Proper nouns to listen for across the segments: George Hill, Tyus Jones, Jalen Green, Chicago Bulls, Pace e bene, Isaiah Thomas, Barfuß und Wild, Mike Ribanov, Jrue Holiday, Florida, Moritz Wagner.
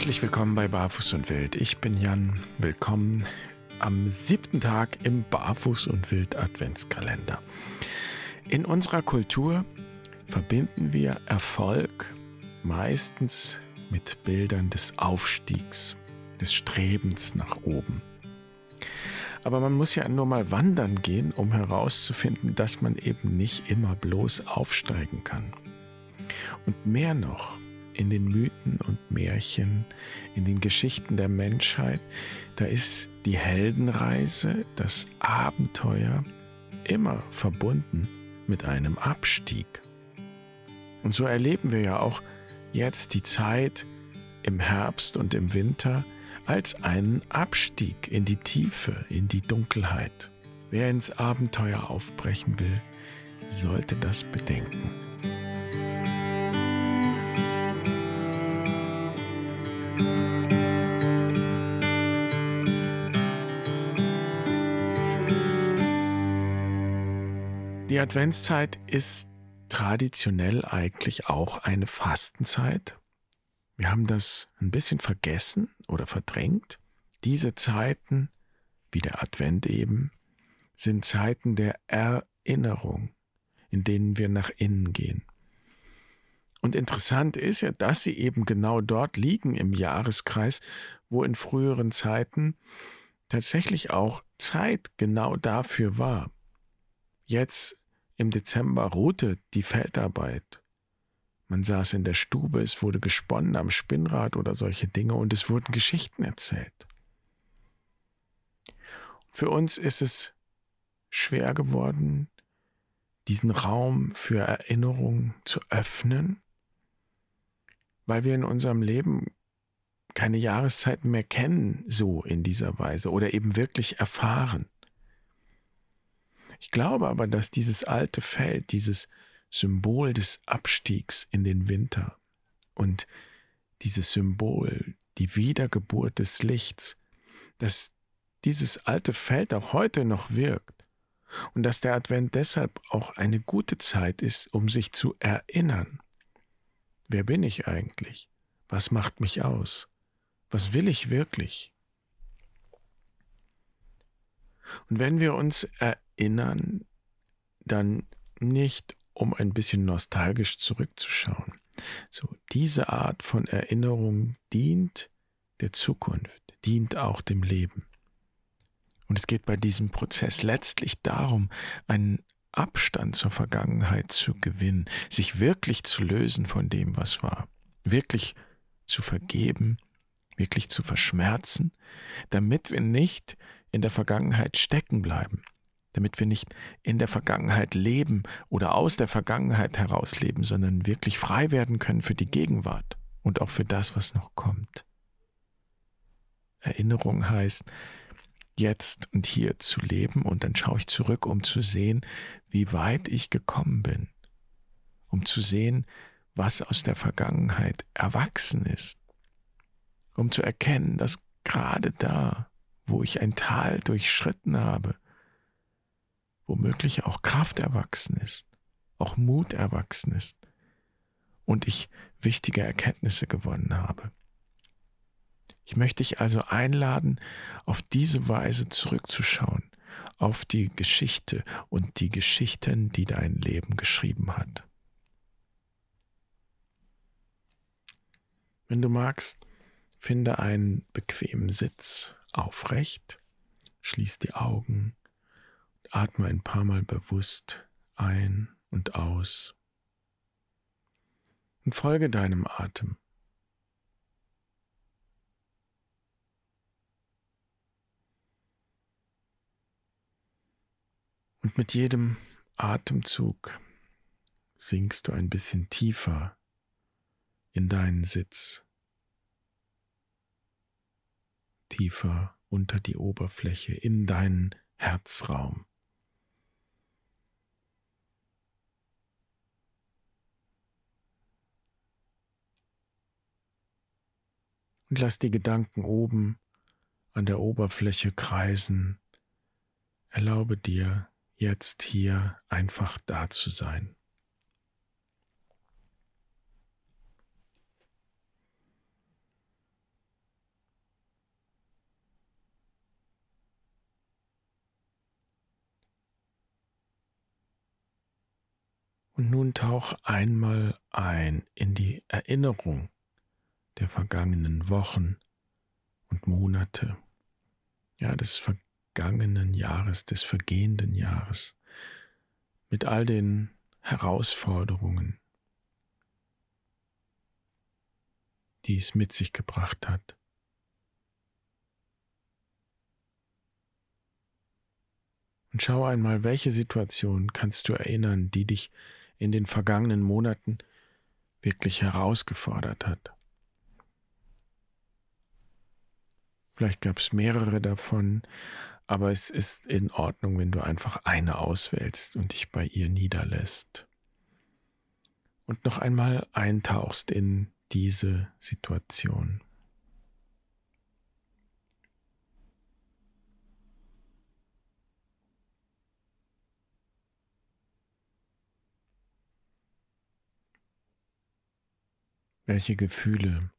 Herzlich willkommen bei Barfuß und Wild. Ich bin Jan. Willkommen am 7. Tag im Barfuß und Wild Adventskalender. In unserer Kultur verbinden wir Erfolg meistens mit Bildern des Aufstiegs, des Strebens nach oben. Aber man muss ja nur mal wandern gehen, um herauszufinden, dass man eben nicht immer bloß aufsteigen kann. Und mehr noch, in den Mythen und Märchen, in den Geschichten der Menschheit, da ist die Heldenreise, das Abenteuer immer verbunden mit einem Abstieg. Und so erleben wir ja auch jetzt die Zeit im Herbst und im Winter als einen Abstieg in die Tiefe, in die Dunkelheit. Wer ins Abenteuer aufbrechen will, sollte das bedenken. Die Adventszeit ist traditionell eigentlich auch eine Fastenzeit. Wir haben das ein bisschen vergessen oder verdrängt. Diese Zeiten, wie der Advent eben, sind Zeiten der Erinnerung, in denen wir nach innen gehen. Und interessant ist ja, dass sie eben genau dort liegen im Jahreskreis, wo in früheren Zeiten tatsächlich auch Zeit genau dafür war. Jetzt im Dezember ruhte die Feldarbeit. Man saß in der Stube, es wurde gesponnen am Spinnrad oder solche Dinge und es wurden Geschichten erzählt. Für uns ist es schwer geworden, diesen Raum für Erinnerung zu öffnen, weil wir in unserem Leben keine Jahreszeiten mehr kennen, so in dieser Weise oder eben wirklich erfahren. Ich glaube aber, dass dieses alte Feld, dieses Symbol des Abstiegs in den Winter und dieses Symbol, die Wiedergeburt des Lichts, dass dieses alte Feld auch heute noch wirkt und dass der Advent deshalb auch eine gute Zeit ist, um sich zu erinnern. Wer bin ich eigentlich? Was macht mich aus? Was will ich wirklich? Und wenn wir uns erinnern, dann nicht, um ein bisschen nostalgisch zurückzuschauen. So, diese Art von Erinnerung dient der Zukunft, dient auch dem Leben. Und es geht bei diesem Prozess letztlich darum, einen Abstand zur Vergangenheit zu gewinnen, sich wirklich zu lösen von dem, was war, wirklich zu vergeben, wirklich zu verschmerzen, damit wir nicht in der Vergangenheit stecken bleiben, damit wir nicht in der Vergangenheit leben oder aus der Vergangenheit herausleben, sondern wirklich frei werden können für die Gegenwart und auch für das, was noch kommt. Erinnerung heißt, jetzt und hier zu leben und dann schaue ich zurück, um zu sehen, wie weit ich gekommen bin, um zu sehen, was aus der Vergangenheit erwachsen ist, um zu erkennen, dass gerade da, wo ich ein Tal durchschritten habe, womöglich auch Kraft erwachsen ist, auch Mut erwachsen ist und ich wichtige Erkenntnisse gewonnen habe. Ich möchte dich also einladen, auf diese Weise zurückzuschauen, auf die Geschichte und die Geschichten, die dein Leben geschrieben hat. Wenn du magst, finde einen bequemen Sitz, aufrecht, schließ die Augen, atme ein paar Mal bewusst ein und aus und folge deinem Atem. Und mit jedem Atemzug sinkst du ein bisschen tiefer in deinen Sitz, tiefer unter die Oberfläche, in deinen Herzraum. Und lass die Gedanken oben an der Oberfläche kreisen. Erlaube dir, jetzt hier einfach da zu sein. Und nun tauch einmal ein in die Erinnerung der vergangenen Wochen und Monate, ja, des vergangenen Jahres, des vergehenden Jahres, mit all den Herausforderungen, die es mit sich gebracht hat. Und schau einmal, welche Situation kannst du erinnern, die dich in den vergangenen Monaten wirklich herausgefordert hat. Vielleicht gab es mehrere davon, aber es ist in Ordnung, wenn du einfach eine auswählst und dich bei ihr niederlässt. Und noch einmal eintauchst in diese Situation. Welche Gefühle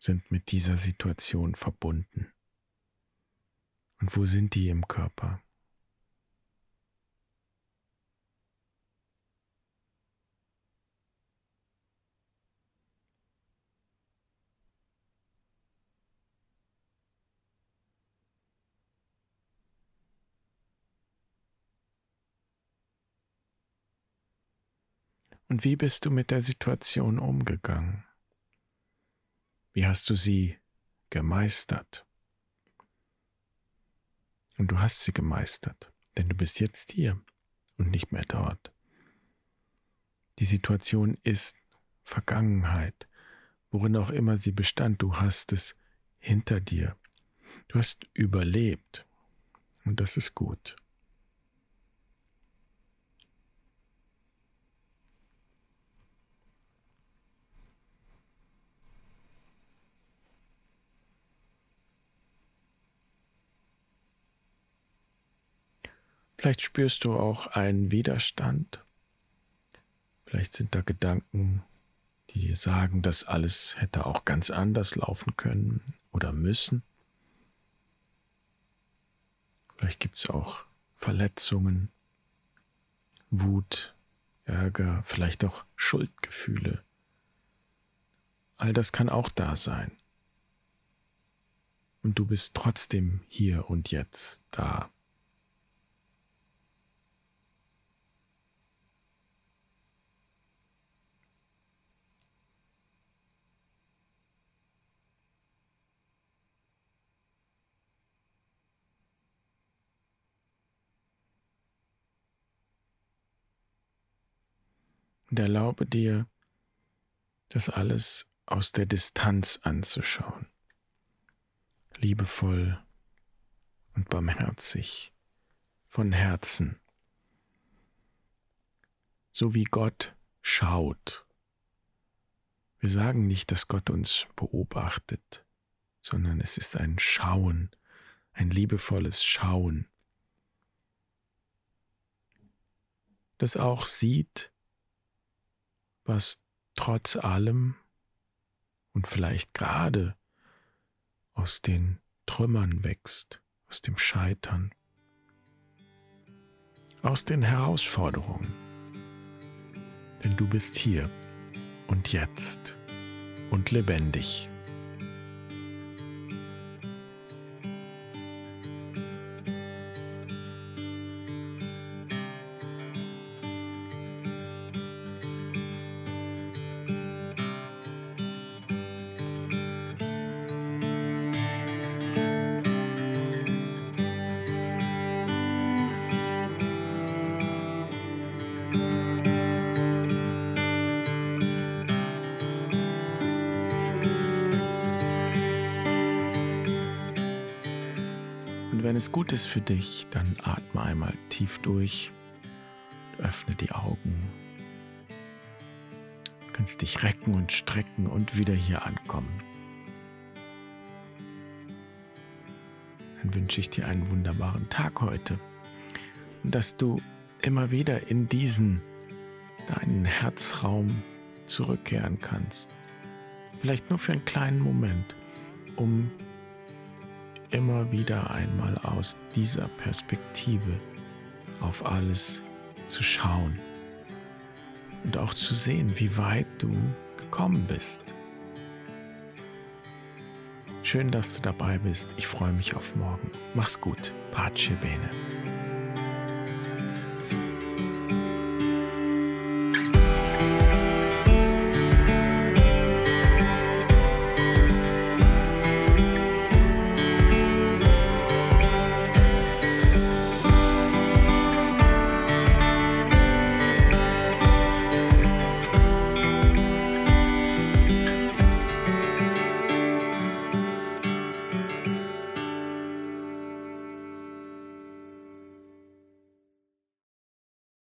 sind mit dieser Situation verbunden? Und wo sind die im Körper? Und wie bist du mit der Situation umgegangen? Wie hast du sie gemeistert? Und du hast sie gemeistert, denn du bist jetzt hier und nicht mehr dort. Die Situation ist Vergangenheit, worin auch immer sie bestand. Du hast es hinter dir. Du hast überlebt und das ist gut. Vielleicht spürst du auch einen Widerstand. Vielleicht sind da Gedanken, die dir sagen, dass alles hätte auch ganz anders laufen können oder müssen. Vielleicht gibt es auch Verletzungen, Wut, Ärger, vielleicht auch Schuldgefühle. All das kann auch da sein. Und du bist trotzdem hier und jetzt da. Und erlaube dir, das alles aus der Distanz anzuschauen. Liebevoll und barmherzig, von Herzen. So wie Gott schaut. Wir sagen nicht, dass Gott uns beobachtet, sondern es ist ein Schauen, ein liebevolles Schauen, das auch sieht, was trotz allem und vielleicht gerade aus den Trümmern wächst, aus dem Scheitern, aus den Herausforderungen. Denn du bist hier und jetzt und lebendig. Wenn es gut ist für dich, dann atme einmal tief durch, öffne die Augen, du kannst dich recken und strecken und wieder hier ankommen. Dann wünsche ich dir einen wunderbaren Tag heute und dass du immer wieder in diesen, deinen Herzraum zurückkehren kannst. Vielleicht nur für einen kleinen Moment, um immer wieder einmal aus dieser Perspektive auf alles zu schauen und auch zu sehen, wie weit du gekommen bist. Schön, dass du dabei bist. Ich freue mich auf morgen. Mach's gut. Pace e bene.